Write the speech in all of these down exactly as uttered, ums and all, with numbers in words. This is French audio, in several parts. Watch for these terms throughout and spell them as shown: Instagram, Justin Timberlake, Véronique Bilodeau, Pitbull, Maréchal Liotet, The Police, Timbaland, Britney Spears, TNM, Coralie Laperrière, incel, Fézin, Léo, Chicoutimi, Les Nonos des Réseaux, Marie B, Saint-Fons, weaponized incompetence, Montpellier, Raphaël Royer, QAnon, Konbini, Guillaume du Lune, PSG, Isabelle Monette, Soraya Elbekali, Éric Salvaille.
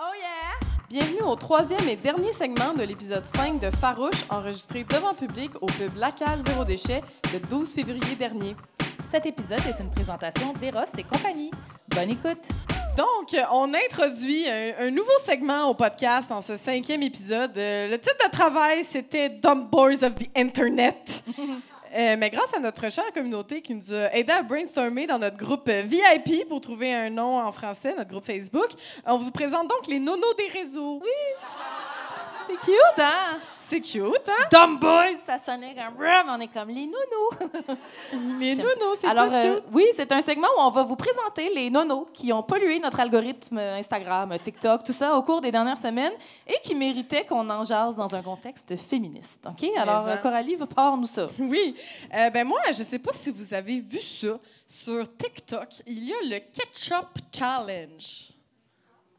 Oh yeah! Bienvenue au troisième et dernier segment de l'épisode cinq de Farouche, enregistré devant public au pub La Cale Zéro Déchet le douze février dernier. Cet épisode est une présentation d'Eros et compagnie. Bonne écoute! Donc, on introduit un, un nouveau segment au podcast dans ce cinquième épisode. Le titre de travail, c'était « Dumb Boys of the Internet ». Euh, mais grâce à notre chère communauté qui nous a aidé à brainstormer dans notre groupe V I P pour trouver un nom en français, notre groupe Facebook, on vous présente donc les nonos des réseaux. Oui! C'est cute, hein? C'est cute, hein? Dumb Boys! Ça sonnait comme... On est comme les nonos. Les nonos, c'est plus euh, cute. Oui, c'est un segment où on va vous présenter les nonos qui ont pollué notre algorithme Instagram, TikTok, tout ça, au cours des dernières semaines et qui méritaient qu'on en jase dans un contexte féministe. OK? Alors, mais, hein? Coralie, parle-nous ça. Oui. Euh, ben moi, je ne sais pas si vous avez vu ça sur TikTok. Il y a le Ketchup Challenge.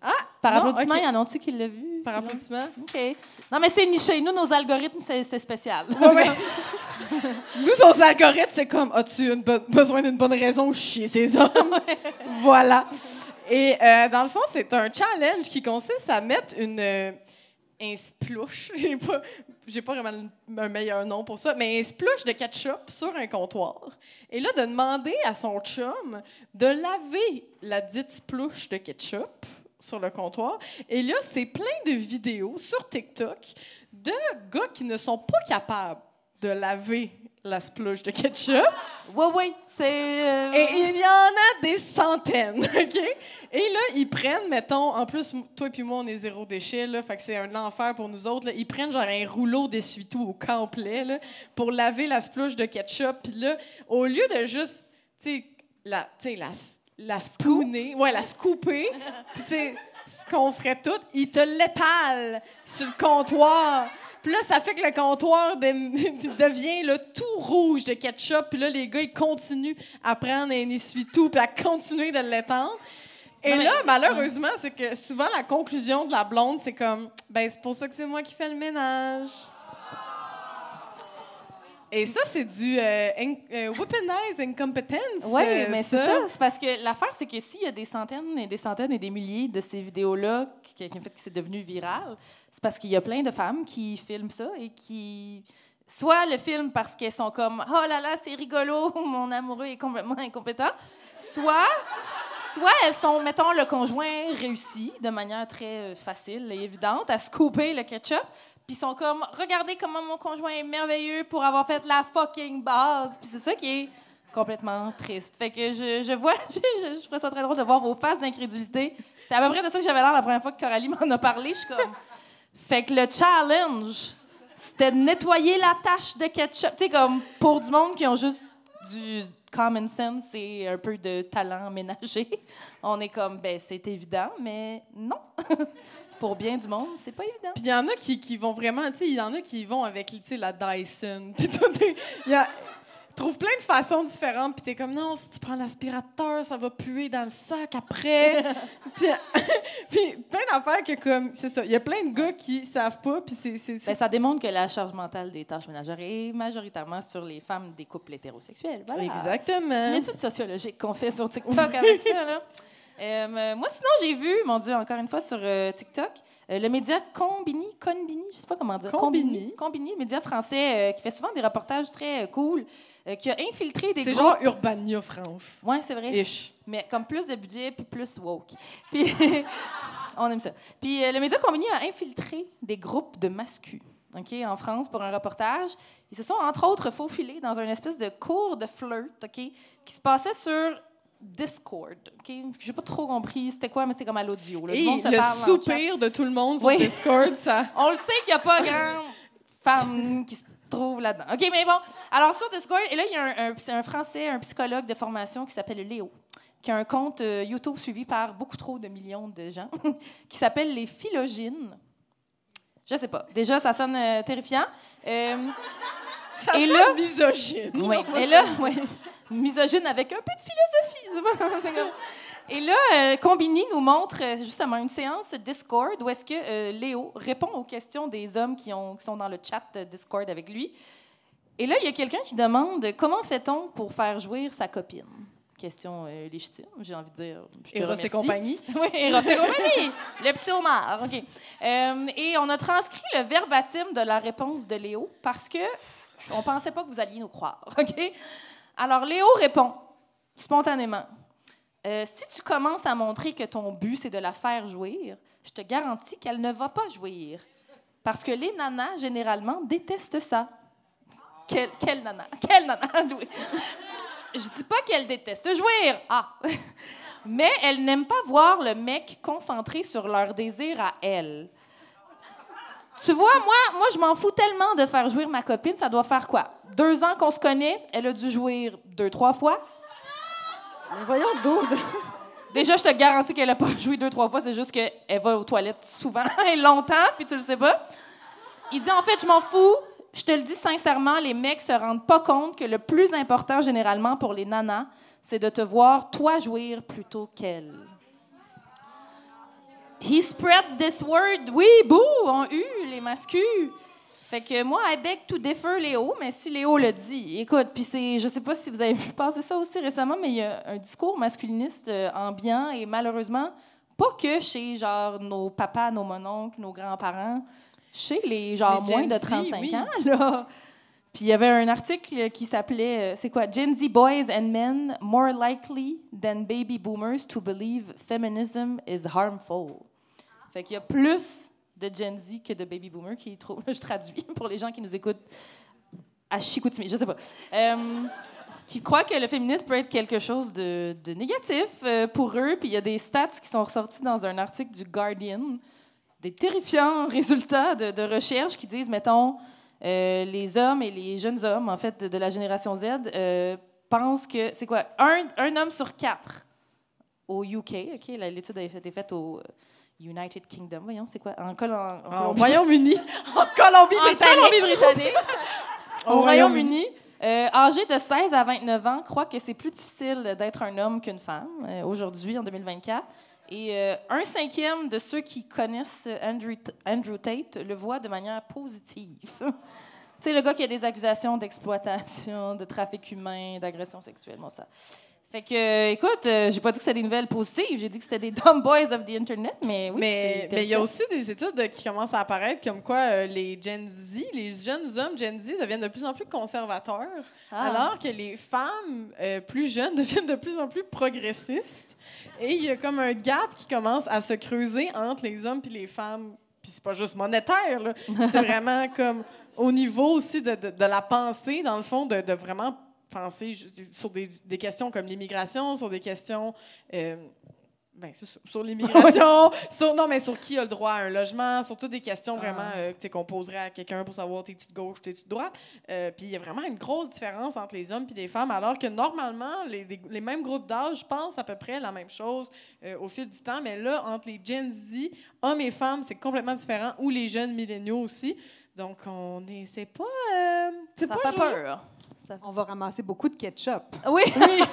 Ah! Par non, applaudissement, okay. Y en a-t-il qui l'a vu? Par applaudissement? OK. Non, mais c'est niché. Nous, nos algorithmes, c'est, c'est spécial. Ouais, ouais. Nous, nos algorithmes, c'est comme « As-tu une bo- besoin d'une bonne raison? Chier ces hommes! » Voilà. Et euh, dans le fond, c'est un challenge qui consiste à mettre une... Euh, un splouche, j'ai pas, j'ai pas vraiment un meilleur nom pour ça, mais un splouche de ketchup sur un comptoir. Et là, de demander à son chum de laver la dite splouche de ketchup sur le comptoir. Et là, c'est plein de vidéos sur TikTok de gars qui ne sont pas capables de laver la splouche de ketchup. Oui, oui, c'est... Euh... Et il y en a des centaines, OK? Et là, ils prennent, mettons, en plus, toi et moi, on est zéro déchet, là, fait que c'est un enfer pour nous autres, là. Ils prennent genre un rouleau d'essuie-tout au complet, là, pour laver la splouche de ketchup. Puis là, au lieu de juste, tu sais, la... T'sais, la la scooner, ouais, la scooper, puis tu sais, ce qu'on ferait tout, ils te l'étalent sur le comptoir. Puis là, ça fait que le comptoir de, devient le tout rouge de ketchup, puis là, les gars, ils continuent à prendre un essuie-tout, puis à continuer de l'étendre. Et non, mais, là, malheureusement, c'est que souvent, la conclusion de la blonde, c'est comme, ben, c'est pour ça que c'est moi qui fais le ménage. Et ça, c'est du euh, in- euh, weaponized incompetence. Oui, euh, mais ça. c'est ça. C'est parce que l'affaire, c'est que s'il y a des centaines et des centaines et des milliers de ces vidéos-là qui, en fait, qui s'est devenu virale, c'est parce qu'il y a plein de femmes qui filment ça et qui... Soit le filment parce qu'elles sont comme « Oh là là, c'est rigolo, mon amoureux est complètement incompétent. » Soit... Soit elles sont, mettons, le conjoint réussi de manière très facile et évidente à scooper le ketchup, puis sont comme « Regardez comment mon conjoint est merveilleux pour avoir fait la fucking base! » Puis c'est ça qui est complètement triste. Fait que je, je vois, je, je, je ferais ça très drôle de voir vos faces d'incrédulité. C'était à peu près de ça que j'avais l'air la première fois que Coralie m'en a parlé. Je suis comme... Fait que le challenge, c'était de nettoyer la tache de ketchup. Tu sais, comme pour du monde qui ont juste du... Common sense, c'est un peu de talent ménager. On est comme, ben c'est évident, mais non. Pour bien du monde, c'est pas évident. Puis il y en a qui, qui vont vraiment, tu sais, il y en a qui vont avec, tu sais, la Dyson. Puis il y a... trouve plein de façons différentes, puis t'es comme, non, si tu prends l'aspirateur, ça va puer dans le sac après. Puis, puis plein d'affaires que, comme, c'est ça, il y a plein de gars qui savent pas, puis c'est... c'est, c'est... Ben, ça démontre que la charge mentale des tâches ménagères est majoritairement sur les femmes des couples hétérosexuels. Voilà. Exactement. C'est une étude sociologique qu'on fait sur TikTok avec ça, là. Euh, moi, sinon, j'ai vu, mon Dieu, encore une fois, sur euh, TikTok, euh, le média Konbini, Konbini, je ne sais pas comment dire. Konbini. Konbini, média français euh, qui fait souvent des reportages très euh, cool, euh, qui a infiltré des groupes... C'est genre Urbania France. Oui, c'est vrai. Ish. Mais comme plus de budget, puis plus woke. Puis, on aime ça. Puis, euh, le média Konbini a infiltré des groupes de mascu. Okay, en France, pour un reportage. Ils se sont, entre autres, faufilés dans une espèce de cours de flirt, okay, qui se passait sur... Discord, OK? J'ai pas trop compris c'était quoi, mais c'était comme à l'audio. Là. Tout le monde se le parle soupir de tout le monde sur oui. Discord, ça... On le sait qu'il n'y a pas grand femme qui se trouve là-dedans. OK, mais bon. Alors, sur Discord, et là, il y a un, un, c'est un Français, un psychologue de formation qui s'appelle Léo, qui a un compte euh, YouTube suivi par beaucoup trop de millions de gens, qui s'appelle Les Philogynes. Je sais pas. Déjà, ça sonne euh, terrifiant. Euh, ça et sonne là, misogyne. Oui, et là... oui. Misogyne avec un peu de philosophie. Et là, euh, Konbini nous montre euh, justement une séance Discord où est-ce que euh, Léo répond aux questions des hommes qui, ont, qui sont dans le chat Discord avec lui. Et là, il y a quelqu'un qui demande « Comment fait-on pour faire jouir sa copine? » Question euh, légitime, j'ai envie de dire. Je te Eros et compagnie. Oui, Eros et compagnie. Le petit homard. OK. Euh, et on a transcrit le verbatim de la réponse de Léo parce que on ne pensait pas que vous alliez nous croire. OK? Alors, Léo répond spontanément. Euh, si tu commences à montrer que ton but, c'est de la faire jouir, je te garantis qu'elle ne va pas jouir. Parce que les nanas, généralement, détestent ça. Quelle, quelle nana? Quelle nana? Oui. Je dis pas qu'elle déteste jouir, ah, mais elle n'aime pas voir le mec concentré sur leur désir à elle. Tu vois, moi, moi je m'en fous tellement de faire jouir ma copine, ça doit faire quoi? Deux ans qu'on se connaît, elle a dû jouir deux, trois fois. Mais voyons d'autres. Déjà, je te garantis qu'elle a pas joué deux, trois fois, c'est juste qu'elle va aux toilettes souvent et longtemps, puis tu le sais pas. Il dit, en fait, je m'en fous. Je te le dis sincèrement, les mecs se rendent pas compte que le plus important, généralement, pour les nanas, c'est de te voir, toi, jouir plutôt qu'elle. He spread this word. Oui, bouh, on U, les mascus. Fait que moi, I beg to differ, Léo, mais si Léo le dit, écoute, puis c'est, je sais pas si vous avez vu passer ça aussi récemment, mais il y a un discours masculiniste ambiant et malheureusement, pas que chez, genre, nos papas, nos mononcles, nos grands-parents, chez les genre les moins de trente-cinq oui. ans, là. Puis il y avait un article qui s'appelait, c'est quoi? Gen Z boys and men more likely than baby boomers to believe feminism is harmful. Fait qu'il y a plus de Gen Z que de baby boomers qui trouvent. Je traduis pour les gens qui nous écoutent à Chicoutimi, je sais pas. Euh, qui croient que le féminisme peut être quelque chose de, de négatif pour eux. Puis il y a des stats qui sont ressortis dans un article du Guardian. Des terrifiants résultats de, de recherche qui disent, mettons, euh, les hommes et les jeunes hommes, en fait, de, de la génération Z, euh, pensent que, c'est quoi, un, un homme sur quatre au U K, OK, l'étude a été faite au United Kingdom, voyons, c'est quoi, en, Col- en, en, en Royaume-Uni, en Colombie-Britannique, en Colombie-Britannique au Royaume-Uni, euh, âgés de seize à vingt-neuf ans, croient que c'est plus difficile d'être un homme qu'une femme, euh, aujourd'hui, en deux mille vingt-quatre. Et euh, un cinquième de ceux qui connaissent Andrew, Andrew Tate le voient de manière positive. Tu sais, le gars qui a des accusations d'exploitation, de trafic humain, d'agression sexuelle, bon, ça. Fait que, euh, écoute, euh, j'ai pas dit que c'était des nouvelles positives, j'ai dit que c'était des dumb boys of the Internet, mais oui, mais, c'est mais il y a aussi des études qui commencent à apparaître comme quoi euh, les Gen Z, les jeunes hommes Gen Z deviennent de plus en plus conservateurs, ah. alors que les femmes euh, plus jeunes deviennent de plus en plus progressistes. Et il y a comme un gap qui commence à se creuser entre les hommes et les femmes. Puis c'est pas juste monétaire, là. C'est vraiment comme au niveau aussi de, de, de la pensée, dans le fond, de, de vraiment penser sur des, des questions comme l'immigration, sur des questions... Euh, ben, c'est sur, sur l'immigration, sur, non, mais sur qui a le droit à un logement, sur toutes des questions vraiment euh, qu'on poserait à quelqu'un pour savoir t'es-tu de gauche, t'es-tu de droite. Euh, Puis il y a vraiment une grosse différence entre les hommes et les femmes, alors que normalement, les, les, les mêmes groupes d'âge pensent à peu près la même chose euh, au fil du temps. Mais là, entre les Gen Z, hommes et femmes, c'est complètement différent, ou les jeunes milléniaux aussi. Donc, on est, c'est pas... Euh, c'est ça pas fait peur. Ça fait... On va ramasser beaucoup de ketchup. Oui! Oui.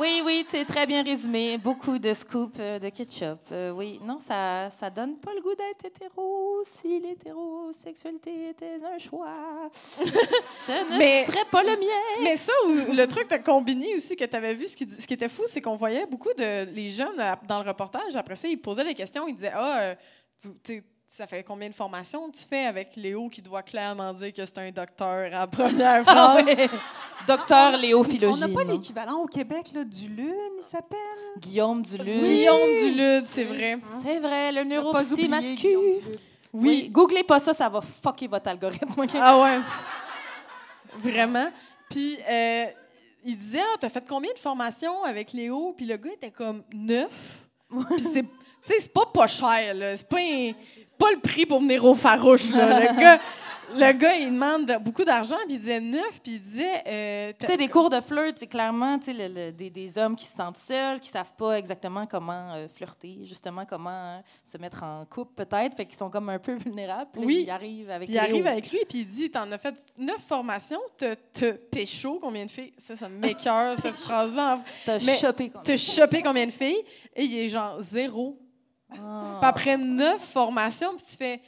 Oui, oui, c'est très bien résumé. Beaucoup de scoops euh, de ketchup. Euh, oui, non, ça ça donne pas le goût d'être hétéro si l'hétérosexualité était un choix. Ce ne mais, serait pas le mien. Mais ça, le truc de Konbini aussi que tu avais vu, ce qui, ce qui était fou, c'est qu'on voyait beaucoup de les jeunes dans le reportage. Après ça, ils posaient des questions. Ils disaient « Ah, euh, tu sais, ça fait combien de formations tu fais avec Léo qui doit clairement dire que c'est un docteur à première forme? » Ah oui. Docteur ah, Léo Philogyne. On n'a pas l'équivalent au Québec là, du Lune, il s'appelle? Guillaume du Lune. Oui. Guillaume du Lune, c'est vrai. C'est vrai, le neuropsy mascu. Oui. oui, googlez pas ça, ça va fucker votre algorithme. Okay? Ah ouais. Vraiment. Puis euh, il disait, ah, t'as fait combien de formations avec Léo? Puis le gars était comme neuf. Puis c'est, tu sais, c'est pas pas cher, là. C'est pas, un, pas le prix pour venir au Farouche, là. Le gars... Le gars, il demande beaucoup d'argent, puis il disait neuf, puis il disait... Euh, tu sais, des cours de flirt, c'est clairement le, le, des, des hommes qui se sentent seuls, qui savent pas exactement comment euh, flirter, justement comment euh, se mettre en couple peut-être, fait qu'ils sont comme un peu vulnérables. Là, oui, il arrive avec lui. Il arrive avec lui, puis il dit, t'en as fait neuf formations, te, te pécho combien de filles? Ça, ça m'écœure, cette phrase-là. T'as chopé combien? T'as chopé combien de filles? Et il est genre zéro. Oh. Puis après neuf formations, puis tu fais...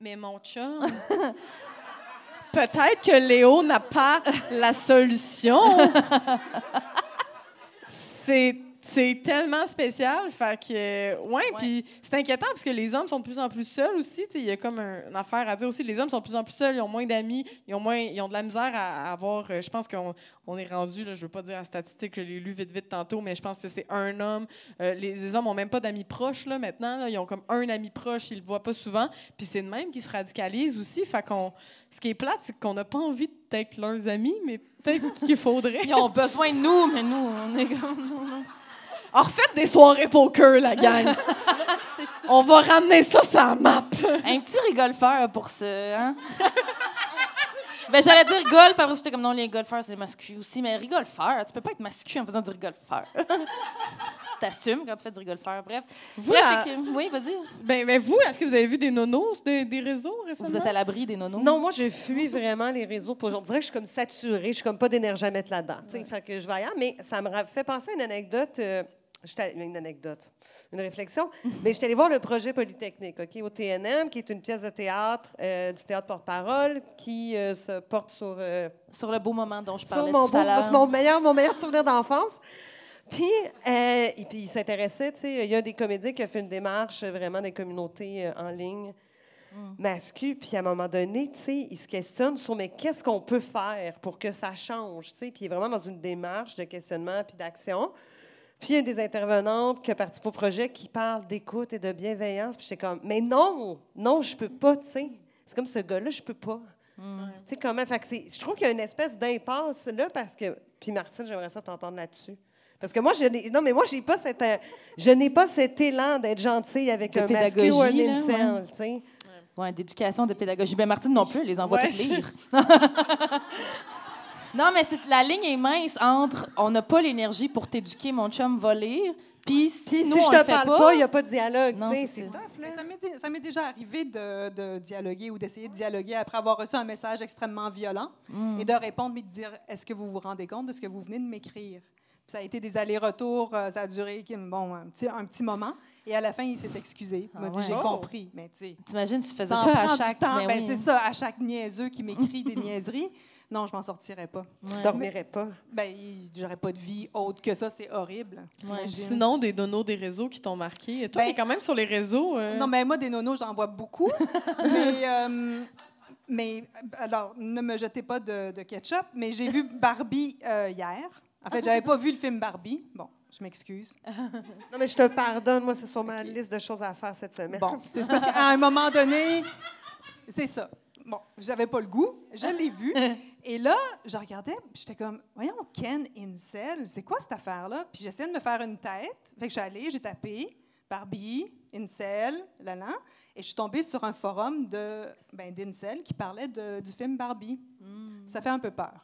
Mais mon chum, peut-être que Léo n'a pas la solution. c'est... C'est tellement spécial, fait que euh, ouais, ouais. Puis c'est inquiétant parce que les hommes sont de plus en plus seuls aussi. Il y a comme un, une affaire à dire aussi. Les hommes sont de plus en plus seuls, ils ont moins d'amis, ils ont moins, ils ont de la misère à, à avoir. Euh, je pense qu'on on est rendu, là, je veux pas dire la statistique, je l'ai lu vite vite tantôt, mais je pense que c'est un homme. Euh, les, les hommes ont même pas d'amis proches là maintenant. Là, ils ont comme un ami proche, ils le voient pas souvent. Puis c'est de même qu'ils se radicalisent aussi. Fait qu'on, ce qui est plate, c'est qu'on n'a pas envie de être leurs amis, mais peut-être qu'il faudrait. Ils ont besoin de nous, mais nous, on est comme non, non. Alors, faites des soirées poker, la gang. On va ramener ça sur la map. Un petit rigolfeur pour ça. Hein? Ben, j'allais dire golf, parce que j'étais comme non, les golfeurs, c'est les masculins aussi. Mais rigolfeur, tu peux pas être masculin en faisant du rigolfeur. Tu t'assumes quand tu fais du rigolfeur. Bref. Vous, Bref à... que... Oui, vas-y. Ben, ben, vous, est-ce que vous avez vu des nonos, des, des réseaux récemment? Vous êtes à l'abri des nonos? Non, moi, je fuis vraiment les réseaux. Pour... Je dirais que je suis comme saturée, je suis comme pas d'énergie à mettre là-dedans. Ouais. Fait que je vais ailleurs, mais ça me fait penser à une anecdote. Euh... Une anecdote, une réflexion. Mais je suis allée voir le projet Polytechnique, okay, au T N M, qui est une pièce de théâtre, euh, du théâtre porte-parole, qui euh, se porte sur... Euh, sur le beau moment dont je parlais mon tout beau, à l'heure. Mon meilleur, mon meilleur souvenir d'enfance. Puis, euh, et puis il s'intéressait, tu sais, il y a des comédiens qui ont fait une démarche vraiment des communautés euh, en ligne, mm. mascu, puis à un moment donné, tu sais, ils se questionnent sur, mais qu'est-ce qu'on peut faire pour que ça change, tu sais, puis il est vraiment dans une démarche de questionnement puis d'action. Puis, il y a des intervenantes qui participent au projet qui parlent d'écoute et de bienveillance. Puis, j'étais comme, mais non, non, je peux pas, tu sais. C'est comme ce gars-là, je peux pas. Mmh. Tu sais, comment? Fait que c'est, je trouve qu'il y a une espèce d'impasse, là, parce que. Puis, Martine, j'aimerais ça t'entendre là-dessus. Parce que moi, je n'ai, non, mais moi, j'ai pas cette, je n'ai pas cet élan d'être gentille avec de un masculin ou un incel, tu sais. Oui, d'éducation, de pédagogie. Ben, Martine non plus, elle les envoie ouais. toutes lire. Non, mais c'est, la ligne est mince entre on n'a pas l'énergie pour t'éduquer, mon chum va lire, puis si nous, je on te le fait parle pas, il n'y a pas de dialogue. Non, c'est, c'est tough, là. Ça m'est, ça m'est déjà arrivé de, de dialoguer ou d'essayer de dialoguer après avoir reçu un message extrêmement violent mm. et de répondre, mais de dire est-ce que vous vous rendez compte de ce que vous venez de m'écrire? Puis ça a été des allers-retours, ça a duré bon, un, petit, un petit moment. Et à la fin, il s'est excusé. Il m'a ah dit ouais. « J'ai oh. compris. » Mais tu sais, t'imagines si tu faisais ça à chaque... Temps, ben, oui. C'est ça, à chaque niaiseux qui m'écrit des niaiseries. Non, je m'en sortirais pas. Tu ouais. dormirais pas? Ben, j'aurais pas de vie autre que ça. C'est horrible. Ouais. Sinon, des nonos des réseaux qui t'ont marqué. Et toi, ben, t'es quand même sur les réseaux. Euh... Non, mais ben, moi, des nonos, j'en vois beaucoup. mais, euh, mais, alors, ne me jetez pas de, de ketchup, mais j'ai vu Barbie euh, hier. En fait, j'avais pas vu le film Barbie. Bon. Je m'excuse. Non, mais je te pardonne. Moi, c'est sur ma okay. liste de choses à faire cette semaine. Bon, c'est parce qu'à un moment donné, c'est ça. Bon, j'avais pas le goût. Je l'ai vu. Et là, je regardais, puis j'étais comme, voyons, Ken Incel, c'est quoi cette affaire-là? Puis j'essayais de me faire une tête. Fait que j'allais, j'ai tapé Barbie, Incel, lalan. Et je suis tombée sur un forum de, ben, d'Incel qui parlait de, du film Barbie. Mm. Ça fait un peu peur.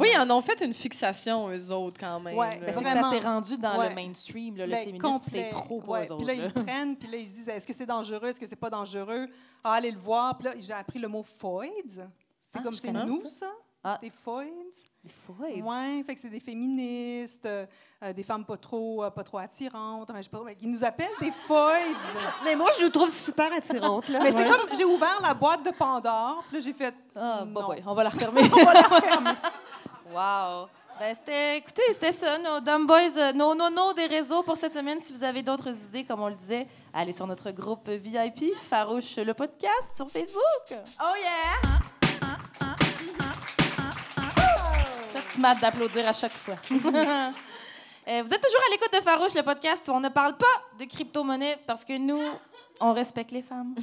Oui, ils en ont fait une fixation, eux autres, quand même. Ouais, ben c'est que ça s'est rendu dans ouais. le mainstream, là, le ben, féminisme, complet. C'est trop pour ouais. eux autres. Puis là, ils prennent, puis là, ils se disent, est-ce que c'est dangereux, est-ce que c'est pas dangereux? Ah, allez le voir. Puis là, j'ai appris le mot « foids ». C'est ah, comme c'est nous, ça? ça? Ah. Des foids. Des foids? Oui, fait que c'est des féministes, euh, des femmes pas trop, euh, pas trop attirantes. Hein, je sais pas, ils nous appellent des foids. Mais moi, je les trouve super attirantes. Là. Mais ouais. c'est comme, j'ai ouvert la boîte de Pandore, puis là, j'ai fait... Ah, bah ouais, on va la refermer. On va la refermer. Wow! Ben, c'était, écoutez, c'était ça, nos Dumb Boys, euh, nos nonos des réseaux pour cette semaine. Si vous avez d'autres idées, comme on le disait, allez sur notre groupe V I P, Farouche le podcast, sur Facebook. Oh yeah! Ça, tu m'as d'applaudir à chaque fois. euh, vous êtes toujours à l'écoute de Farouche, le podcast, où on ne parle pas de crypto-monnaie parce que nous, on respecte les femmes.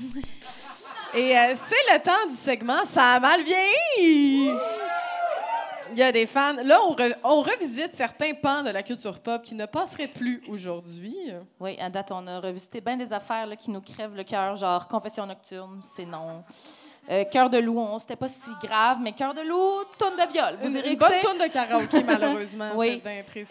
Et euh, c'est le temps du segment « Ça a mal vieilli ». Il y a des fans. Là, on, re, on revisite certains pans de la culture pop qui ne passeraient plus aujourd'hui. Oui, à date, on a revisité bien des affaires là, qui nous crèvent le cœur, genre Confession nocturne, c'est non. Euh, Cœur de loup, on, c'était pas si grave, mais Cœur de loup, tourne de viol. Vous irez écouter. Une bonne tourne de karaoké, malheureusement. Oui.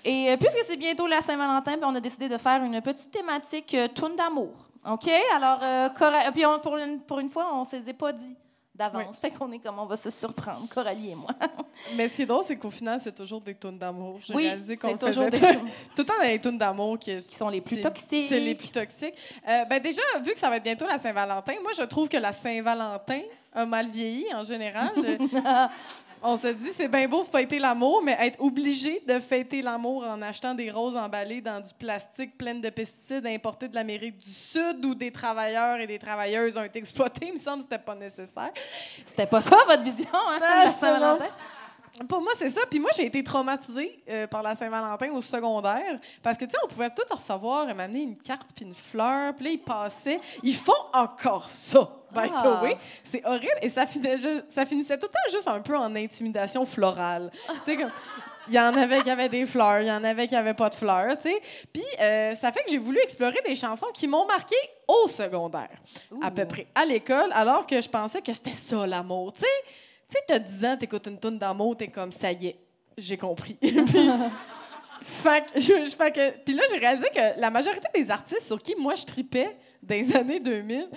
Et euh, puisque c'est bientôt la Saint-Valentin, on a décidé de faire une petite thématique euh, tourne d'amour. OK? Alors, euh, cora- puis on, pour, une, pour une fois, on ne se les a pas dit. D'avance. Oui. Fait qu'on est comme on va se surprendre, Coralie et moi. Mais ce qui est drôle, c'est qu'au final, c'est toujours des tunes d'amour. J'ai oui, réalisé qu'on c'est toujours des tunes. Tout le temps, il y a des tunes d'amour qui, qui sont les plus toxiques. C'est les plus toxiques. Euh, ben déjà, vu que ça va être bientôt la Saint-Valentin, moi, je trouve que la Saint-Valentin a mal vieilli en général. On se dit, c'est bien beau de fêter l'amour, mais être obligé de fêter l'amour en achetant des roses emballées dans du plastique plein de pesticides importés de l'Amérique du Sud où des travailleurs et des travailleuses ont été exploités, il me semble que c'était pas nécessaire. C'était pas ça, votre vision, hein, ah, la Saint-Valentin? Pour moi, c'est ça. Puis moi, j'ai été traumatisée euh, par la Saint-Valentin au secondaire parce que, tu sais, on pouvait tout recevoir et m'amener une carte puis une fleur. Puis là, ils passaient. Ils font encore ça, by the way. C'est horrible. Et ça, ça finissait tout le temps juste un peu en intimidation florale. Tu sais, comme... Il y en avait qui avaient des fleurs, il y en avait qui n'avaient pas de fleurs, tu sais. Puis, euh, ça fait que j'ai voulu explorer des chansons qui m'ont marquée au secondaire, Ouh. à peu près, à l'école, alors que je pensais que c'était ça, l'amour, tu sais. Tu sais, t'as dix ans, t'écoutes une toune d'amour, t'es comme, ça y est, j'ai compris. Puis, fait que, je, fait que, puis là, j'ai réalisé que la majorité des artistes sur qui, moi, je tripais dans les années deux mille,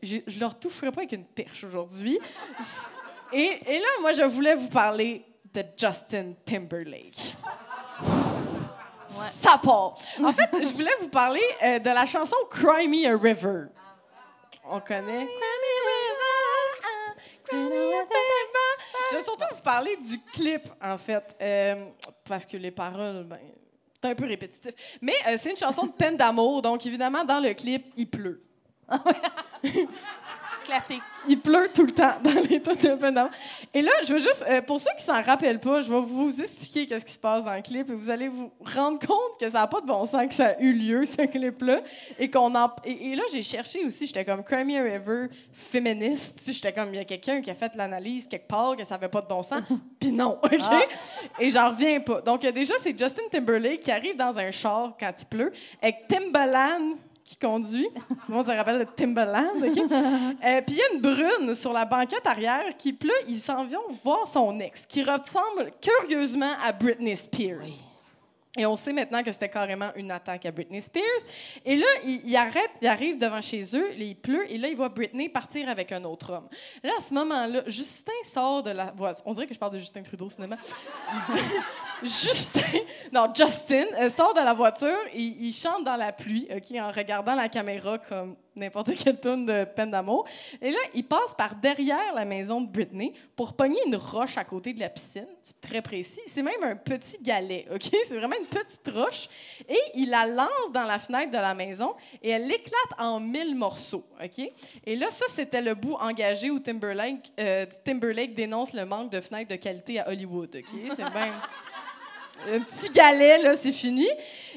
je, je leur toucherais pas avec une perche aujourd'hui. Et, et là, moi, je voulais vous parler de Justin Timberlake. Ouais. Ça part! En fait, je voulais vous parler euh, de la chanson « Cry Me a River ». On connaît. « Cry Me a River ». Je vais surtout vous parler du clip, en fait, euh, parce que les paroles, ben, c'est un peu répétitif. Mais euh, c'est une chanson de peine d'amour, donc évidemment, dans le clip, il pleut. Classique. Il pleut tout le temps dans les tunes de peine d'amour. Et là, je veux juste, euh, pour ceux qui s'en rappellent pas, je vais vous expliquer qu'est-ce qui se passe dans le clip et vous allez vous rendre compte que ça n'a pas de bon sens que ça a eu lieu, ce clip-là. Et, qu'on en... et, et là, j'ai cherché aussi, j'étais comme Cry Me a River féministe, puis j'étais comme, il y a quelqu'un qui a fait l'analyse quelque part, que ça n'avait pas de bon sens, puis non, OK? Ah. Et j'en reviens pas. Donc déjà, c'est Justin Timberlake qui arrive dans un char quand il pleut, avec Timbaland qui conduit. On se rappelle de Timbaland, OK? Euh, Puis il y a une brune sur la banquette arrière qui, là, ils s'en vient voir son ex, qui ressemble curieusement à Britney Spears. Oui. Et on sait maintenant que c'était carrément une attaque à Britney Spears. Et là, il, il arrête, il arrive devant chez eux, il pleut, et là, il voit Britney partir avec un autre homme. Là, à ce moment-là, Justin sort de la voiture. On dirait que je parle de Justin Trudeau au cinéma. Justin, non, Justin euh, sort de la voiture, il, il chante dans la pluie, OK, en regardant la caméra comme n'importe quelle tune de peine d'amour. Et là, il passe par derrière la maison de Britney pour pogner une roche à côté de la piscine. C'est très précis. C'est même un petit galet, OK? C'est vraiment une petite roche. Et il la lance dans la fenêtre de la maison et elle éclate en mille morceaux, OK? Et là, ça, c'était le bout engagé où Timberlake, euh, Timberlake dénonce le manque de fenêtres de qualité à Hollywood, OK? C'est bien... Un petit galet, là, c'est fini.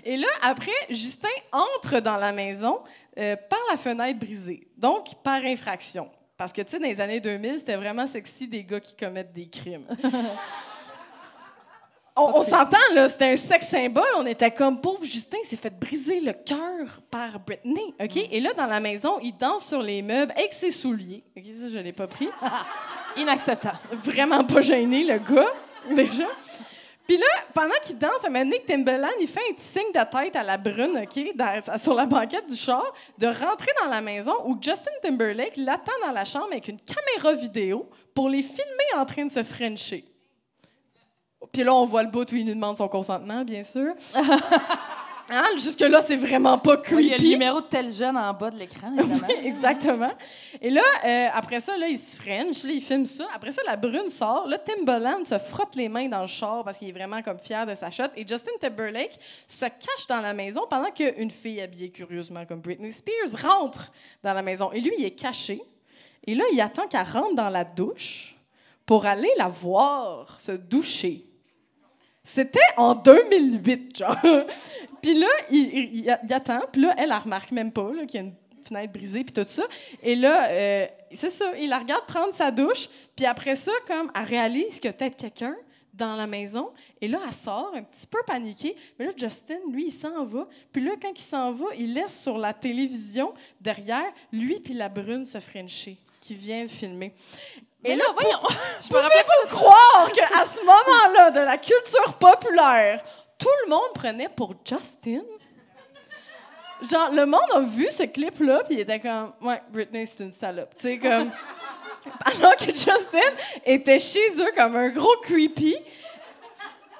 Et là, après, Justin entre dans la maison euh, par la fenêtre brisée, donc par infraction. Parce que, tu sais, dans les années deux mille, c'était vraiment sexy des gars qui commettent des crimes. On, on s'entend, là, c'était un sexe symbole. On était comme, pauvre Justin, il s'est fait briser le cœur par Britney, OK? Mm. Et là, dans la maison, il danse sur les meubles avec ses souliers. OK, ça, je l'ai pas pris. Inacceptable. Vraiment pas gêné, le gars, déjà. Puis là, pendant qu'il danse, un moment donné, Timbaland, il fait un petit signe de tête à la brune, OK, dans, sur la banquette du char, de rentrer dans la maison où Justin Timberlake l'attend dans la chambre avec une caméra vidéo pour les filmer en train de se frencher. Puis là, on voit le bout où il lui demande son consentement, bien sûr. Hein? Jusque-là, c'est vraiment pas creepy. Oui, il y a le numéro de tel jeune en bas de l'écran, évidemment. Oui, exactement. Et là, euh, après ça, là, il se french, là, il filme ça. Après ça, la brune sort. Là, Timbaland se frotte les mains dans le char parce qu'il est vraiment comme fier de sa shot. Et Justin Timberlake se cache dans la maison pendant qu'une fille habillée curieusement comme Britney Spears rentre dans la maison. Et lui, il est caché. Et là, il attend qu'elle rentre dans la douche pour aller la voir se doucher. C'était en deux mille huit, genre. Puis là, il, il, il attend. Puis là, elle, elle remarque même pas qu'il y a une fenêtre brisée puis tout ça. Et là, euh, c'est ça, il la regarde prendre sa douche. Puis après ça, comme, elle réalise qu'il y a peut-être quelqu'un dans la maison. Et là, elle sort, un petit peu paniquée. Mais là, Justin, lui, il s'en va. Puis là, quand il s'en va, il laisse sur la télévision, derrière, lui puis la brune se frencher, qui vient de filmer. Et mais là, là pour, voyons, je me rappelle pas croire qu'à ce moment-là de la culture populaire, tout le monde prenait pour Justin. Genre, le monde a vu ce clip-là, puis il était comme, ouais, Britney, c'est une salope. Tu sais, comme. Alors que Justin était chez eux comme un gros creepy.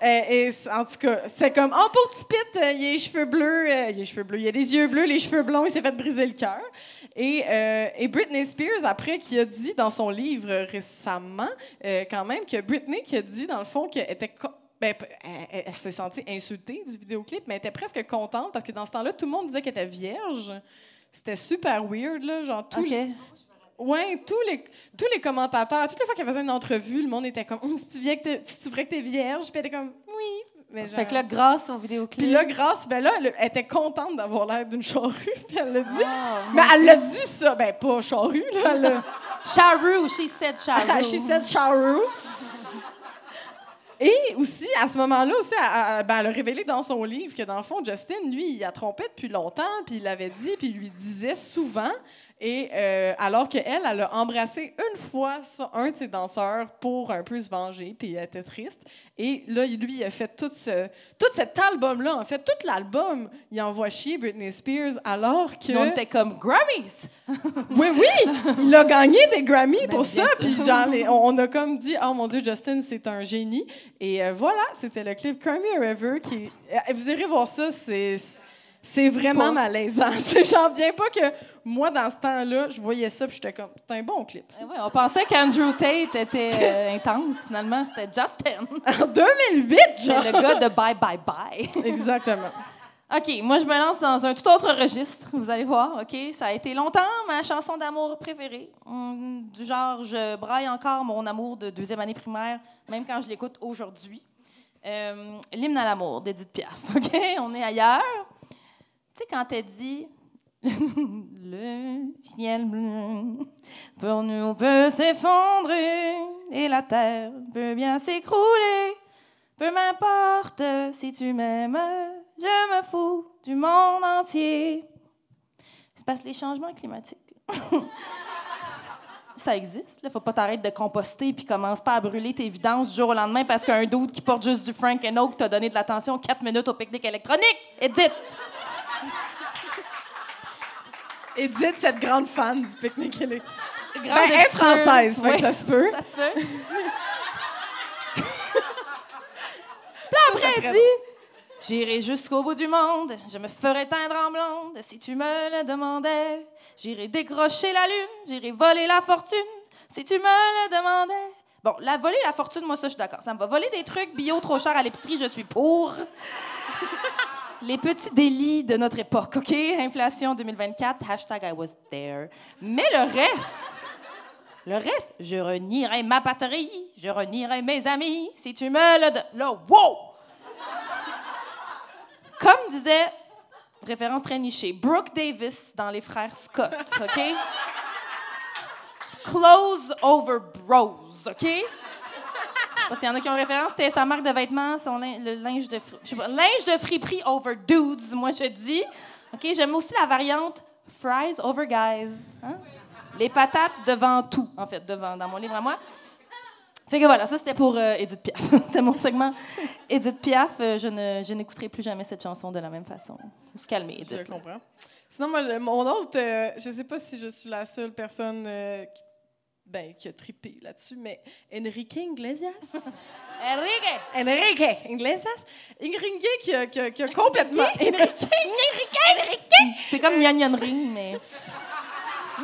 Et, et en tout cas, c'est comme « Oh, pour petit Pit, euh, il a les cheveux bleus, euh, il a les cheveux bleus, il a les yeux bleus, les cheveux blonds, il s'est fait briser le cœur. » Et, euh, et Britney Spears, après, qui a dit dans son livre euh, récemment, euh, quand même, que Britney, qui a dit, dans le fond, qu'elle était... Ben, elle, elle s'est sentie insultée du vidéoclip, mais elle était presque contente, parce que dans ce temps-là, tout le monde disait qu'elle était vierge. C'était super weird, là, genre tous okay. les... Ouais, tous les, tous les commentateurs, toutes les fois qu'elle faisait une entrevue, le monde était comme oh, « Si tu viens que t'es, si tu vrai que t'es vierge », puis elle était comme « Oui ». Genre... Fait que là, grâce au vidéoclip... Puis là, grâce, ben là, elle était contente d'avoir l'air d'une charrue, puis elle l'a dit. Ah, mais elle Dieu. l'a dit ça, ben pas charrue, là. Elle a... charrue, she said charrue. she said charrue. Et aussi, à ce moment-là, aussi, elle, elle, ben, elle a révélé dans son livre que, dans le fond, Justin, lui, il a trompé depuis longtemps, puis il l'avait dit, puis il lui disait souvent, et euh, alors qu'elle, elle a embrassé une fois un de ses danseurs pour un peu se venger, puis elle était triste. Et là, lui, il a fait tout, ce, tout cet album-là, en fait, tout l'album, il envoie chier Britney Spears, alors que... On était comme Grammys! Oui, oui! Il a gagné des Grammys ben, pour ça, puis genre, les, on, on a comme dit, oh mon Dieu, Justin, c'est un génie. Et euh, voilà, c'était le clip Cry Me a River qui... Vous irez voir ça, c'est... C'est vraiment bon. malaisant. J'en viens pas que moi, dans ce temps-là, je voyais ça et j'étais comme, c'est un bon clip. Eh ouais, on pensait qu'Andrew Tate était euh, intense. Finalement, c'était Justin. En deux mille huit, genre. C'est le gars de Bye Bye Bye. Exactement. OK, moi, je me lance dans un tout autre registre. Vous allez voir, OK? Ça a été longtemps ma chanson d'amour préférée. Hum, du genre, je braille encore mon amour de deuxième année primaire, même quand je l'écoute aujourd'hui. Euh, L'hymne à l'amour d'Édith Piaf. OK? On est ailleurs. Tu sais, quand t'as dit « Le ciel bleu pour nous peut s'effondrer et la terre peut bien s'écrouler, peu m'importe si tu m'aimes, je me fous du monde entier. » Il se passe les changements climatiques. Ça existe, là. Faut pas t'arrêter de composter puis commence pas à brûler tes vidanges du jour au lendemain parce qu'un dude qui porte juste du Frank and Oak t'a donné de l'attention quatre minutes au pique-nique électronique. Edith! Edith, cette grande fan du pique-nique, elle est, grande ben, elle est française, oui. Fait que ça se peut. Ça se peut. Puis après, elle dit « J'irai jusqu'au bout du monde, je me ferai teindre en blonde, si tu me le demandais. J'irai décrocher la lune, j'irai voler la fortune, si tu me le demandais. » Bon, la voler la fortune, moi, ça, je suis d'accord. Ça me va. Voler des trucs bio trop chers à l'épicerie, je suis pour. Les petits délits de notre époque, OK? Inflation deux mille vingt-quatre, hashtag I was there. Mais le reste, le reste, je renierai ma patrie, je renierai mes amis, si tu me le... De... Là, wow! Comme disait, référence très nichée, Brooke Davis dans Les Frères Scott, OK? Clothes over bros, OK? Parce qu'il y en a qui ont référence, c'était sa marque de vêtements, son lin, le linge de fri, je sais pas, linge de friperie over dudes, moi je dis. OK, j'aime aussi la variante fries over guys. Hein? Les patates devant tout, en fait, devant dans mon livre à moi. Fait que voilà, ça c'était pour euh, Édith Piaf. C'était mon segment. Édith Piaf, euh, je, ne, je n'écouterai plus jamais cette chanson de la même façon. Faut se calmer, Édith. Je comprends. Sinon, moi, mon autre, euh, je sais pas si je suis la seule personne euh, qui ben, qui a trippé là-dessus, mais Enrique Iglesias. Enrique! Enrique Iglesias. Enrique qui a, qui a, qui a complètement... Enrique! Enrique! Enrique! C'est comme Nyan Nyan Ring, mais...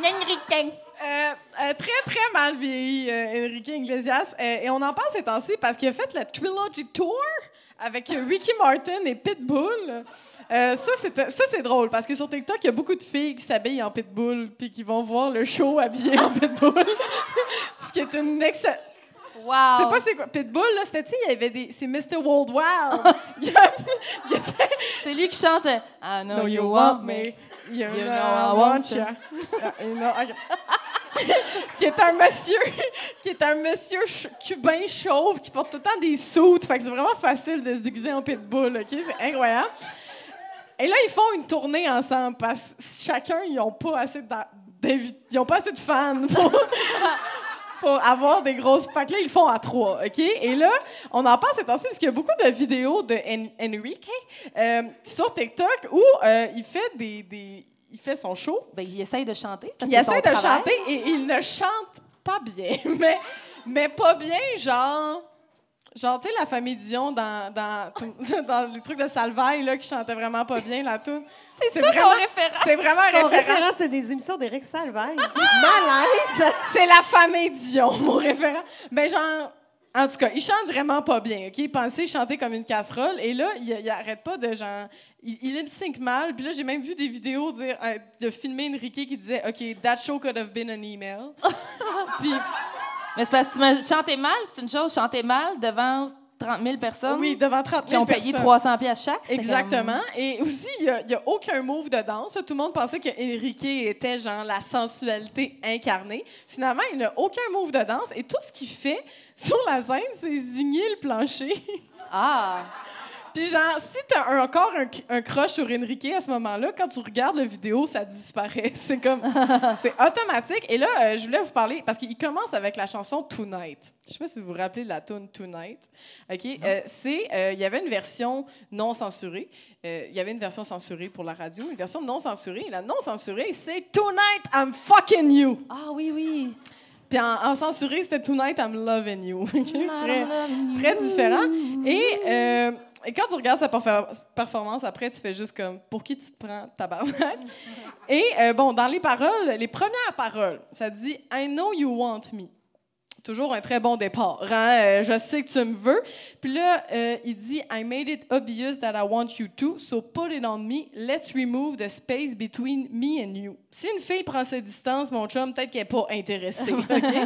Nyan Enrique! Euh, euh, très, très mal vieilli, euh, Enrique Iglesias. Euh, et on en parle ces temps-ci parce qu'il a fait la Trilogy Tour avec Ricky Martin et Pitbull. Euh, ça, c'est, ça, c'est drôle, parce que sur TikTok, il y a beaucoup de filles qui s'habillent en Pitbull puis qui vont voir le show habillé en Pitbull. Ce qui est une excellente... Wow! C'est pas c'est quoi? Pitbull, là, c'était, tu sais, il y avait des... C'est mister World Wild. il y a, il y avait... C'est lui qui chante « I know no, you want me, you, you know, know I want you. you know, okay. » qui est un monsieur qui est un monsieur ch- cubain chauve qui porte tout le temps des suits. Fait que c'est vraiment facile de se déguiser en Pitbull, OK? C'est incroyable. Et là, ils font une tournée ensemble parce que chacun, ils n'ont pas assez de, ils ont pas assez de fans pour, pour avoir des grosses packs. Là, ils le font à trois, OK? Et là, on en parle cette temps-ci parce qu'il y a beaucoup de vidéos de en- Enrique euh, sur TikTok où euh, il fait des, des... Il fait son show. Ben, il essaye de chanter. Il essaye de travail. chanter et il ne chante pas bien. Mais, mais pas bien, genre... Genre, tu sais, la famille Dion dans, dans, dans les trucs de Salvaille, là, qui chantait vraiment pas bien, la toune. C'est ça vraiment, ton référent? C'est vraiment un référent. Ton référent, c'est des émissions d'Éric Salvaille. Malaise! C'est la famille Dion, mon référent. Ben, genre, en tout cas, il chante vraiment pas bien, OK? Il pensait chanter comme une casserole, et là, il, il arrête pas de, genre... Il, il lip sync mal, puis là, j'ai même vu des vidéos dire, euh, de filmer Enrique qui disait « OK, that show could have been an email. » Puis... Mais c'est parce que chanter mal, c'est une chose, chanter mal devant trente mille personnes. Oui, devant trente mille personnes. Qui ont payé trois cents dollars chaque. Exactement. Comme... Et aussi, il n'y a, a aucun move de danse. Tout le monde pensait que Enrique était genre la sensualité incarnée. Finalement, il n'a aucun move de danse. Et tout ce qu'il fait sur la scène, c'est zigner le plancher. Ah! Puis genre, si t'as encore un, un, un crush sur Enrique à ce moment-là, quand tu regardes la vidéo, ça disparaît. C'est comme... c'est automatique. Et là, euh, je voulais vous parler... Parce qu'il commence avec la chanson « Tonight ». Je sais pas si vous vous rappelez de la tune « Tonight ». OK? Euh, c'est... Il euh, y avait une version non censurée. Il euh, y avait une version censurée pour la radio, une version non censurée. Et la non censurée, c'est « Tonight, I'm fucking you ». Ah oui, oui. Puis en, en censuré, c'était « Tonight, I'm loving you ». Très, très différent. Et... Euh, Et quand tu regardes sa performance, après, tu fais juste comme « Pour qui tu te prends, tabarnak? » Et euh, bon, dans les paroles, les premières paroles, ça dit « I know you want me ». Toujours un très bon départ. Hein? Euh, je sais que tu me veux. Puis là, euh, il dit « I made it obvious that I want you to, so put it on me. Let's remove the space between me and you. » Si une fille prend ses distances, mon chum, peut-être qu'elle n'est pas intéressée. Okay?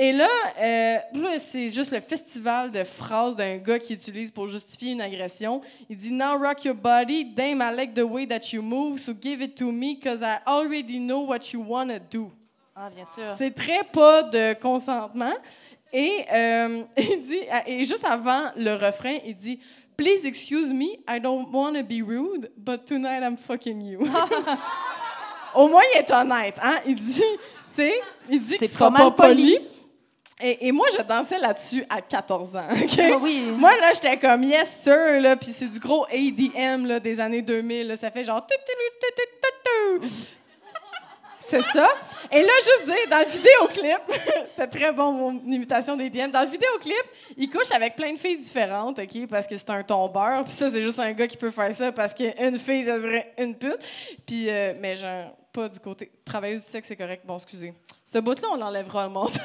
Et là, euh, là c'est juste le festival de phrases d'un gars qui utilise pour justifier une agression. Il dit « Now rock your body, damn I like the way that you move, so give it to me, cause I already know what you wanna do. » Ah, bien sûr. C'est très pas de consentement. Et, euh, il dit, et juste avant le refrain, il dit « Please excuse me, I don't wanna be rude, but tonight I'm fucking you. » Au moins, il est honnête. Hein? Il dit, tu sais, il dit qu'il sera pas poli. poli. Et, et moi, je dansais là-dessus à quatorze ans, OK? Ah oui. Moi, là, j'étais comme « Yes, sir », là, puis c'est du gros A D M, là, des années deux mille, là, ça fait genre... C'est ça. Et là, juste dire, dans le vidéoclip, c'était très bon, mon imitation des D M. Dans le vidéoclip, il couche avec plein de filles différentes, OK, parce que c'est un tombeur. Puis ça, c'est juste un gars qui peut faire ça parce qu'une fille, ça serait une pute. Puis, euh, mais genre, pas du côté. Travailleuse du sexe, c'est correct. Bon, excusez. Ce bout-là, on l'enlèvera au montage.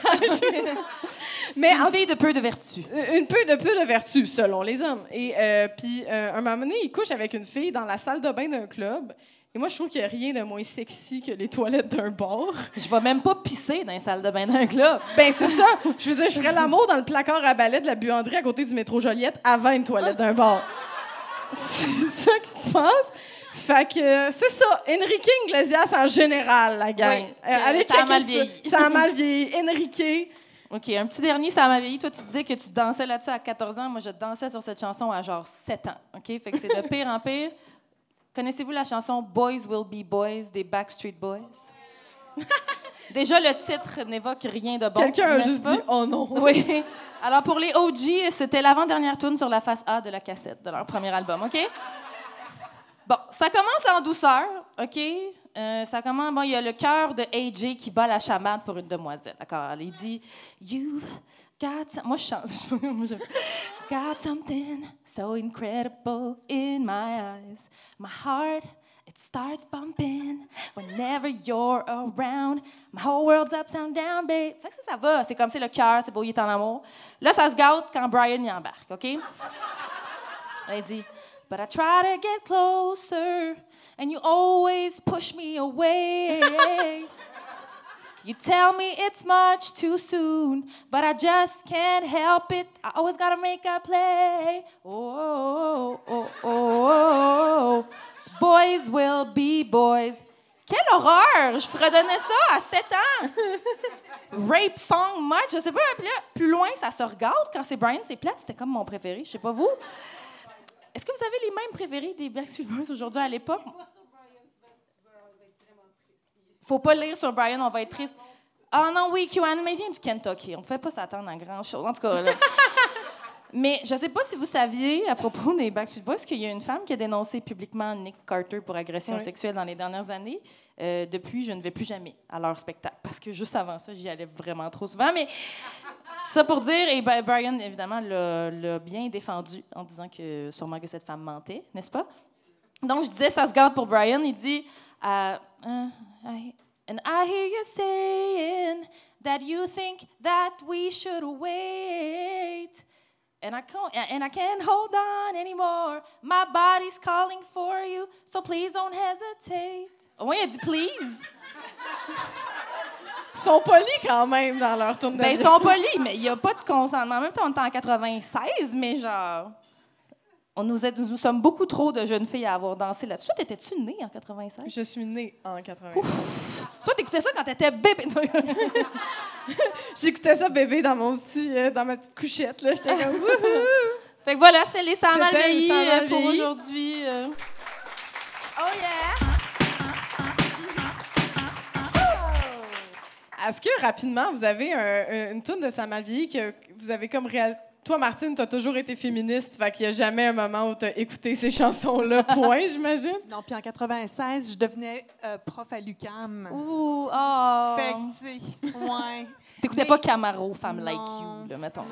Mais une en fille de peu de vertu. Une peu de peu de vertu, selon les hommes. Et euh, puis, euh, un moment donné, il couche avec une fille dans la salle de bain d'un club. Et moi, je trouve qu'il n'y a rien de moins sexy que les toilettes d'un bar. Je vais même pas pisser dans une salle de bain d'un club. Ben c'est ça. Je veux dire, je ferais l'amour dans le placard à balai de la buanderie à côté du métro Joliette avant une toilette d'un bar. C'est ça qui se passe. Fait que c'est ça. Enrique Iglesias en général, la gang. Oui, euh, allez, ça a mal vieilli. Ça a mal vieilli. Enrique. OK, un petit dernier, ça m'a vieilli. Toi, tu disais que tu dansais là-dessus à quatorze ans. Moi, je dansais sur cette chanson à genre sept ans. OK? Fait que c'est de pire en pire. Connaissez-vous la chanson « Boys Will Be Boys » des Backstreet Boys? Déjà, le titre n'évoque rien de bon. Quelqu'un a juste pas? dit « Oh non! » Oui. Alors, pour les O G, c'était l'avant-dernière tune sur la face A de la cassette de leur premier album, OK? Bon, ça commence en douceur, OK? Euh, ça commence... Bon, il y a le cœur de A J qui bat la chamade pour une demoiselle, d'accord? Il dit « You've got... » Moi, je chante. Got something so incredible in my eyes. My heart, it starts bumping whenever you're around. My whole world's upside down, babe. Fait que ça, ça va. C'est comme c'est le cœur, c'est beau, il est en amour. Là, ça se gâte quand Brian y embarque, OK? Là, il dit, but I try to get closer and you always push me away. You tell me it's much too soon, but I just can't help it. I always gotta make a play. Oh, oh, oh, oh, oh. Boys will be boys. Quelle horreur! Je redonnais ça à sept ans. Rape song much, je sais pas. Puis là, plus loin, ça se regarde. Quand c'est Brian, c'est plate. C'était comme mon préféré. Je sais pas vous. Est-ce que vous avez les mêmes préférés des Backstreet Boys aujourd'hui à l'époque? Faut pas lire sur Brian, on va être triste. Ah non, oui, Q Anon, mais il vient du Kentucky. On ne pouvait pas s'attendre à grand-chose. En tout cas, là. Mais je ne sais pas si vous saviez, à propos des Backstreet Boys, qu'il y a une femme qui a dénoncé publiquement Nick Carter pour agression oui. sexuelle dans les dernières années. Euh, depuis, je ne vais plus jamais à leur spectacle. Parce que juste avant ça, j'y allais vraiment trop souvent. Mais ça pour dire, et Brian, évidemment, l'a bien défendu en disant que sûrement que cette femme mentait, n'est-ce pas? Donc, je disais, ça se garde pour Brian. Il dit, euh, uh, I, and I hear you saying that you think that we should wait. And I, can't, and I can't hold on anymore. My body's calling for you, so please don't hesitate. Au moins, il a dit please. Ils sont polis quand même dans leur tournée. Ben, ils sont polis, mais il n'y a pas de consentement. En même temps, on est en quatre-vingt-seize, mais genre, on nous, est, nous sommes beaucoup trop de jeunes filles à avoir dansé là-dessus. Toi, t'étais-tu née en quatre-vingt-seize? Je suis née en quatre-vingt-seize. Ouf. Toi, t'écoutais ça quand t'étais bébé. J'écoutais ça bébé dans mon petit, euh, dans ma petite couchette là. J'étais comme wouhou. Fait que voilà, c'était les cent mal vieillis pour aujourd'hui. Euh... Oh yeah. Est-ce que, rapidement, vous avez un, une toune de Ça m'a vieilli que vous avez comme réel... Toi, Martine, t'as toujours été féministe, fait qu'il n'y a jamais un moment où t'as écouté ces chansons-là, point, j'imagine? Non, puis en quatre-vingt-seize, je devenais euh, prof à l'U Q A M. Ouh! Oh! Fait que, tu sais, ouais. T'écoutais mais... pas Camaro, Femme non, Like You, là, mettons.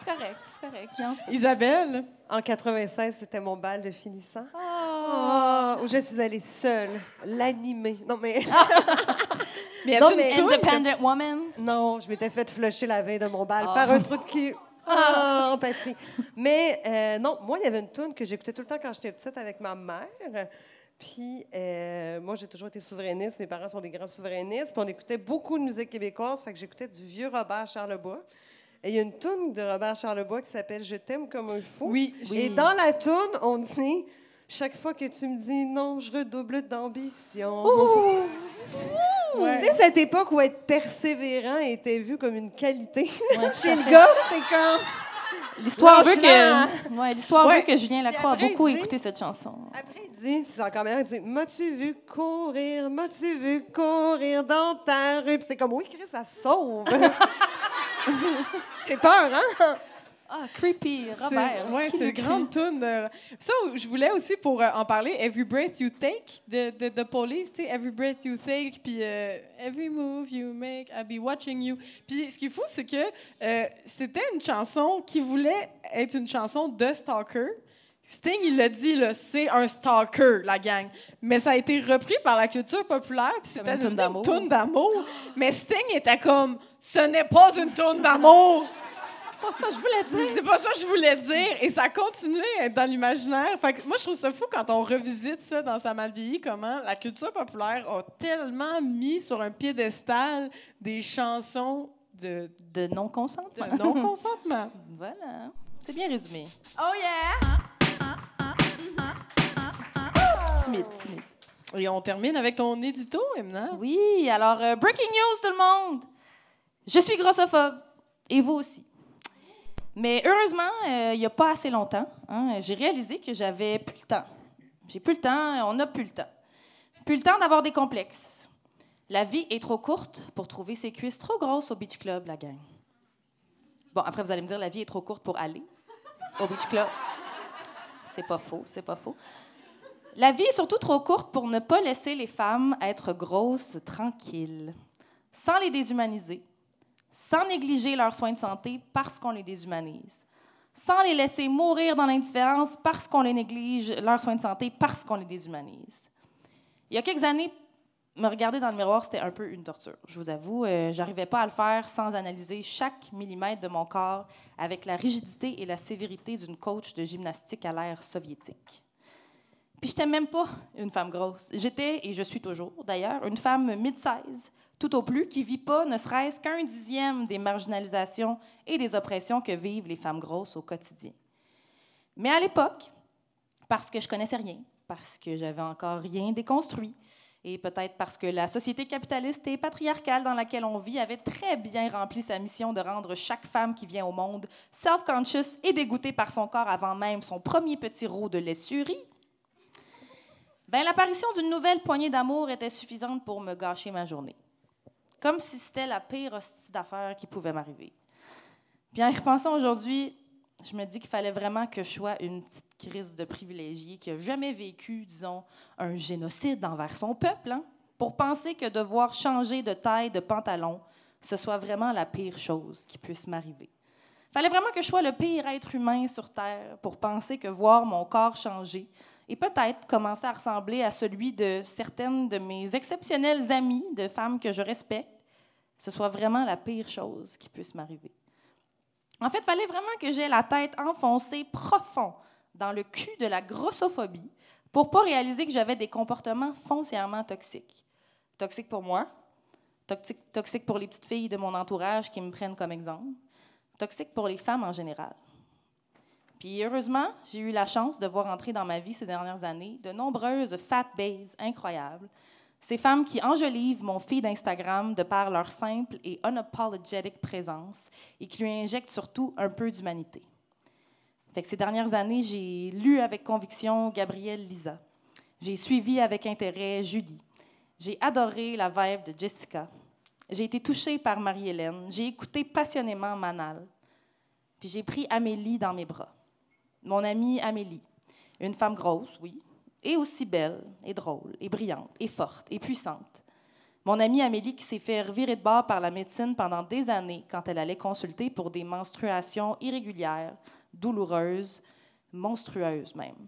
C'est correct, c'est correct. Bien. Isabelle? En quatre-vingt-seize, c'était mon bal de finissant. Oh. Oh, où je suis allée seule, l'animer. Non, mais... mais non, mais... Independent woman? Non, je m'étais faite flusher la veille de mon bal oh. par un trou de cul. Ah, empathie. Mais euh, non, moi, il y avait une toune que j'écoutais tout le temps quand j'étais petite avec ma mère. Puis, euh, moi, j'ai toujours été souverainiste. Mes parents sont des grands souverainistes. Puis, on écoutait beaucoup de musique québécoise. Fait que j'écoutais du vieux Robert Charlebois. Et il y a une toune de Robert Charlebois qui s'appelle « Je t'aime comme un fou oui, ». Oui. Et dans la toune, on dit « Chaque fois que tu me dis non, je redouble d'ambition ». Ouais. Tu sais, cette époque où être persévérant était vu comme une qualité. Ouais, chez le gars, t'es comme... L'histoire veut que, ouais, l'histoire ouais. veut que Julien Lacroix a beaucoup dit, écouté cette chanson. Après, il dit, c'est encore meilleur, il dit « M'as-tu vu courir, m'as-tu vu courir dans ta rue ?» Puis c'est comme « Oui, Chris, ça sauve !» C'est peur, hein? Ah, creepy, Robert. Oui, c'est une grande toune. Ça, je voulais aussi, pour euh, en parler, « Every breath you take » de The Police, tu sais, « Every breath you take », puis euh, « Every move you make, I'll be watching you ». Puis ce qui est fou, c'est que euh, c'était une chanson qui voulait être une chanson de stalker. Sting, il l'a dit, là, c'est un stalker, la gang. Mais ça a été repris par la culture populaire, puis c'était une toune d'amour. Oh. Mais Sting était comme, ce n'est pas une toune d'amour. C'est pas ça que je voulais dire. C'est pas ça que je voulais dire. Et ça continuait à être dans l'imaginaire. Fait que moi, je trouve ça fou quand on revisite ça dans Ça m'a vieilli, comment la culture populaire a tellement mis sur un piédestal des chansons de, de non-consentement. De non-consentement. Voilà. C'est bien résumé. Oh yeah! Timide, timide. Et on termine avec ton édito, Emna. Oui, alors, euh, breaking news, tout le monde! Je suis grossophobe, et vous aussi. Mais heureusement, euh, il n'y a pas assez longtemps, hein, j'ai réalisé que j'avais plus le temps. J'ai plus le temps, on n'a plus le temps. Plus le temps d'avoir des complexes. La vie est trop courte pour trouver ses cuisses trop grosses au Beach Club, la gang. Bon, après, vous allez me dire, la vie est trop courte pour aller au Beach Club. C'est pas faux, c'est pas faux. La vie est surtout trop courte pour ne pas laisser les femmes être grosses, tranquilles, sans les déshumaniser, sans négliger leurs soins de santé parce qu'on les déshumanise, sans les laisser mourir dans l'indifférence parce qu'on les néglige, leurs soins de santé parce qu'on les déshumanise. Il y a quelques années, me regarder dans le miroir, c'était un peu une torture, je vous avoue. Euh, j'arrivais pas à le faire sans analyser chaque millimètre de mon corps avec la rigidité et la sévérité d'une coach de gymnastique à l'ère soviétique. Puis j'étais même pas une femme grosse. J'étais, et je suis toujours d'ailleurs, une femme mid-size, tout au plus, qui vit pas ne serait-ce qu'un dixième des marginalisations et des oppressions que vivent les femmes grosses au quotidien. Mais à l'époque, parce que je connaissais rien, parce que j'avais encore rien déconstruit, et peut-être parce que la société capitaliste et patriarcale dans laquelle on vit avait très bien rempli sa mission de rendre chaque femme qui vient au monde self-conscious et dégoûtée par son corps avant même son premier petit rot de l'essurie, ben, l'apparition d'une nouvelle poignée d'amour était suffisante pour me gâcher ma journée. Comme si c'était la pire hostie d'affaires qui pouvait m'arriver. Puis en y repensant aujourd'hui, je me dis qu'il fallait vraiment que je sois une petite crise de privilégiée qui n'a jamais vécu, disons, un génocide envers son peuple, hein, pour penser que devoir changer de taille de pantalon ce soit vraiment la pire chose qui puisse m'arriver. Il fallait vraiment que je sois le pire être humain sur Terre pour penser que voir mon corps changer et peut-être commencer à ressembler à celui de certaines de mes exceptionnelles amies, de femmes que je respecte, ce soit vraiment la pire chose qui puisse m'arriver. En fait, il fallait vraiment que j'aie la tête enfoncée profond dans le cul de la grossophobie pour ne pas réaliser que j'avais des comportements foncièrement toxiques. Toxiques pour moi, toxiques toxique pour les petites filles de mon entourage qui me prennent comme exemple, toxiques pour les femmes en général. Puis heureusement, j'ai eu la chance de voir entrer dans ma vie ces dernières années de nombreuses fat babes incroyables, ces femmes qui enjolivent mon feed Instagram de par leur simple et unapologetic présence et qui lui injectent surtout un peu d'humanité. Fait que ces dernières années, j'ai lu avec conviction Gabrielle Lisa. J'ai suivi avec intérêt Julie. J'ai adoré la vibe de Jessica. J'ai été touchée par Marie-Hélène. J'ai écouté passionnément Manal. Puis j'ai pris Amélie dans mes bras. Mon amie Amélie, une femme grosse, oui, et aussi belle, et drôle, et brillante, et forte, et puissante. Mon amie Amélie qui s'est fait revirer de bord par la médecine pendant des années quand elle allait consulter pour des menstruations irrégulières, douloureuses, monstrueuses même.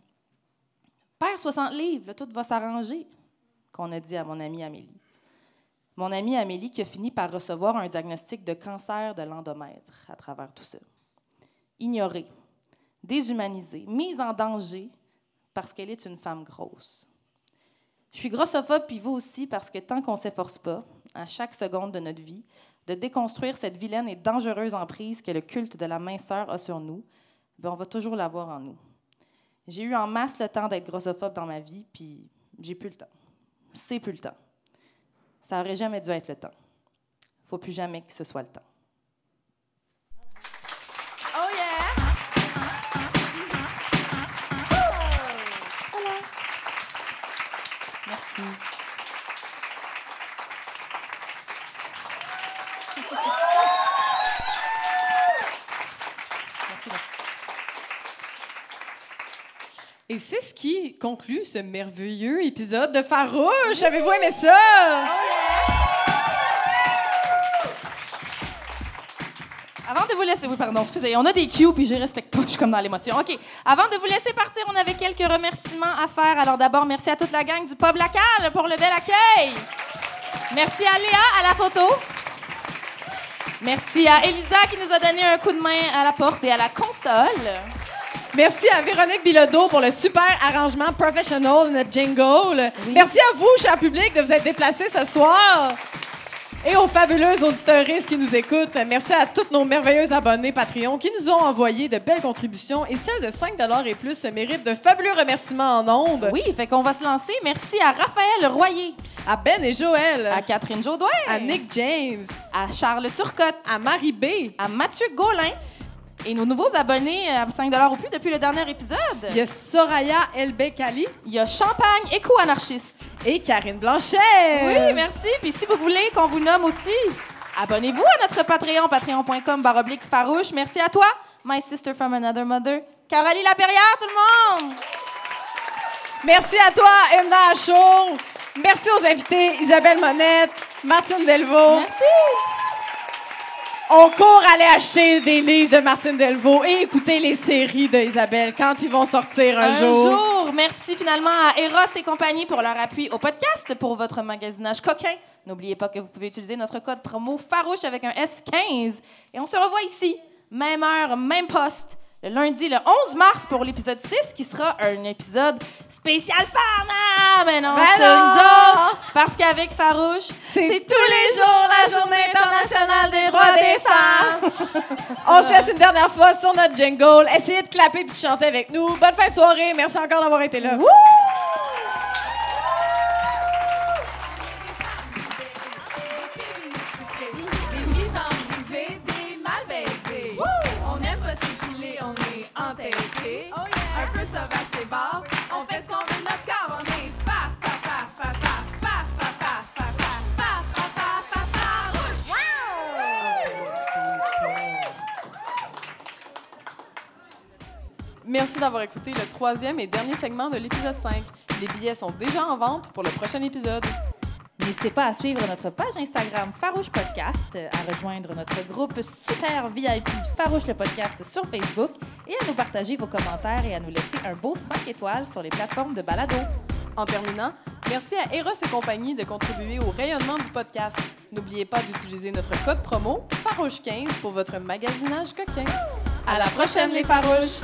« Perds soixante livres, là, tout va s'arranger », qu'on a dit à mon amie Amélie. Mon amie Amélie qui a fini par recevoir un diagnostic de cancer de l'endomètre à travers tout ça. Ignorée, déshumanisée, mise en danger parce qu'elle est une femme grosse. Je suis grossophobe, puis vous aussi, parce que tant qu'on ne s'efforce pas, à chaque seconde de notre vie, de déconstruire cette vilaine et dangereuse emprise que le culte de la minceur a sur nous, ben on va toujours l'avoir en nous. J'ai eu en masse le temps d'être grossophobe dans ma vie, puis j'ai plus le temps. C'est plus le temps. Ça aurait jamais dû être le temps. Faut plus jamais que ce soit le temps. Oh yeah! Voilà. Merci. Et c'est ce qui conclut ce merveilleux épisode de Farouche. Avez-vous aimé ça? Avant de vous laisser... Oui, pardon, excusez. On a des cues, puis je les respecte pas. Je suis comme dans l'émotion. OK. Avant de vous laisser partir, on avait quelques remerciements à faire. Alors d'abord, merci à toute la gang du Pub La Cale pour le bel accueil. Merci à Léa à la photo. Merci à Elisa qui nous a donné un coup de main à la porte et à la console. Merci à Véronique Bilodeau pour le super arrangement professional, notre jingle. Oui. Merci à vous, cher public, de vous être déplacés ce soir. Et aux fabuleuses auditeuristes qui nous écoutent, merci à toutes nos merveilleuses abonnées Patreon qui nous ont envoyé de belles contributions et celles de cinq dollars et plus méritent de fabuleux remerciements en ondes. Oui, fait qu'on va se lancer. Merci à Raphaël Royer, à Ben et Joël, à Catherine Jodouin, à Nick James, à Charles Turcotte, à Marie B, à Mathieu Golin, et nos nouveaux abonnés à cinq dollars ou plus depuis le dernier épisode. Il y a Soraya Elbekali. Il y a Champagne éco-anarchiste. Et Karine Blanchet. Oui, merci. Puis si vous voulez qu'on vous nomme aussi, abonnez-vous à notre Patreon, patreon point com slash farouche. Merci à toi, my sister from another mother, Coralie Laperrière, tout le monde. Merci à toi, Emna Achour. Merci aux invités, Isabelle Monette, Martine Delvaux. Merci. On court aller acheter des livres de Martine Delvaux et écouter les séries d'Isabelle quand ils vont sortir un, un jour. Un jour! Merci finalement à Eros et compagnie pour leur appui au podcast pour votre magasinage coquin. N'oubliez pas que vous pouvez utiliser notre code promo Farouche avec un S quinze. Et on se revoit ici, même heure, même poste, le lundi, le onze mars pour l'épisode six qui sera un épisode spécial Pharma! Mais non, ben c'est une joke! Parce qu'avec Farouche, c'est, c'est tous les jours la journée internationale des droits des femmes! On se laisse une dernière fois sur notre jingle. Essayez de clapper et de chanter avec nous. Bonne fin de soirée! Merci encore d'avoir été là. Woo! On fait ce qu'on veut de notre corps, on est fa fa fa fa fa fa fa fa fa fa fa fa rouge. Merci d'avoir écouté le troisième et dernier segment de l'épisode cinq. Les billets sont déjà en vente pour le prochain épisode. N'hésitez pas à suivre notre page Instagram Farouche Podcast, à rejoindre notre groupe super V I P Farouche le Podcast sur Facebook et à nous partager vos commentaires et à nous laisser un beau cinq étoiles sur les plateformes de balado. En terminant, merci à Eros et compagnie de contribuer au rayonnement du podcast. N'oubliez pas d'utiliser notre code promo Farouche quinze pour votre magasinage coquin. À la prochaine les Farouches!